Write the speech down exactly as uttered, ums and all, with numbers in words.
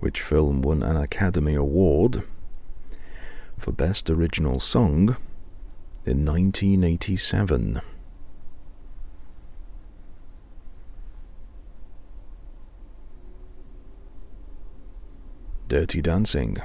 which film won an Academy Award for Best Original Song in nineteen eighty-seven. Dirty Dancing.